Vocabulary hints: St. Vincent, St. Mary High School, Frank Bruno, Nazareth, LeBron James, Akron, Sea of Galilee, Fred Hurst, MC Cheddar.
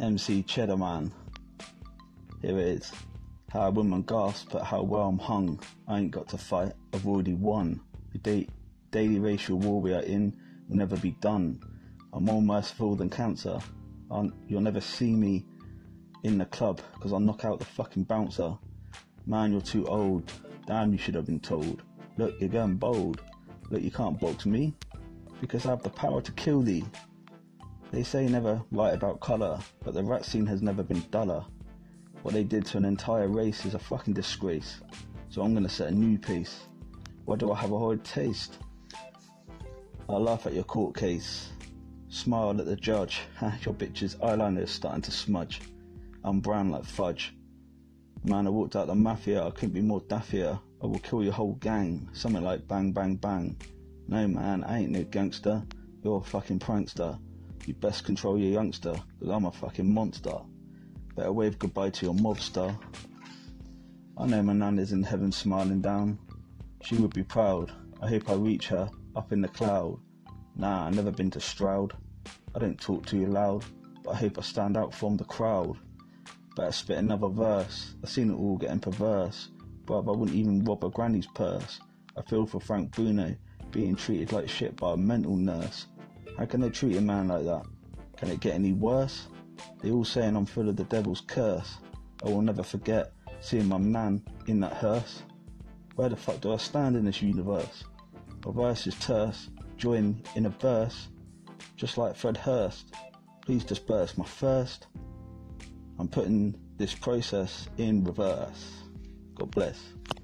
MC Cheddar Man. Here it is. How a woman gasped at how well I'm hung. I ain't got to fight, I've already won. The daily racial war we are in will never be done. I'm more merciful than cancer. You'll never see me in the club, because I'll knock out the fucking bouncer. Man, you're too old. Damn, you should have been told. Look, you're going bold. Look, you can't box me, because I have the power to kill thee. They say never write about colour, but the rat scene has never been duller. What they did to an entire race is a fucking disgrace. So I'm gonna set a new pace. Why do I have a horrid taste? I laugh at your court case. Smile at the judge. Your bitch's eyeliner is starting to smudge. I'm brown like fudge. Man, I walked out the mafia. I couldn't be more daffier. I will kill your whole gang. Something like bang, bang, bang. No, man, I ain't no gangster. You're a fucking prankster. You best control your youngster, because I'm a fucking monster. Better wave goodbye to your mobster. I know my nan is in heaven smiling down. She would be proud. I hope I reach her up in the cloud. Nah, I've never been to Stroud. I don't talk too loud, but I hope I stand out from the crowd. Better spit another verse. I seen it all getting perverse. Bruv, I wouldn't even rob a granny's purse. I feel for Frank Bruno, being treated like shit by a mental nurse. How can they treat a man like that? Can it get any worse? They all saying I'm full of the devil's curse. I will never forget seeing my nan in that hearse. Where the fuck do I stand in this universe? My verse is terse, join in a verse, just like Fred Hurst. Please disperse my thirst. I'm putting this process in reverse. God bless.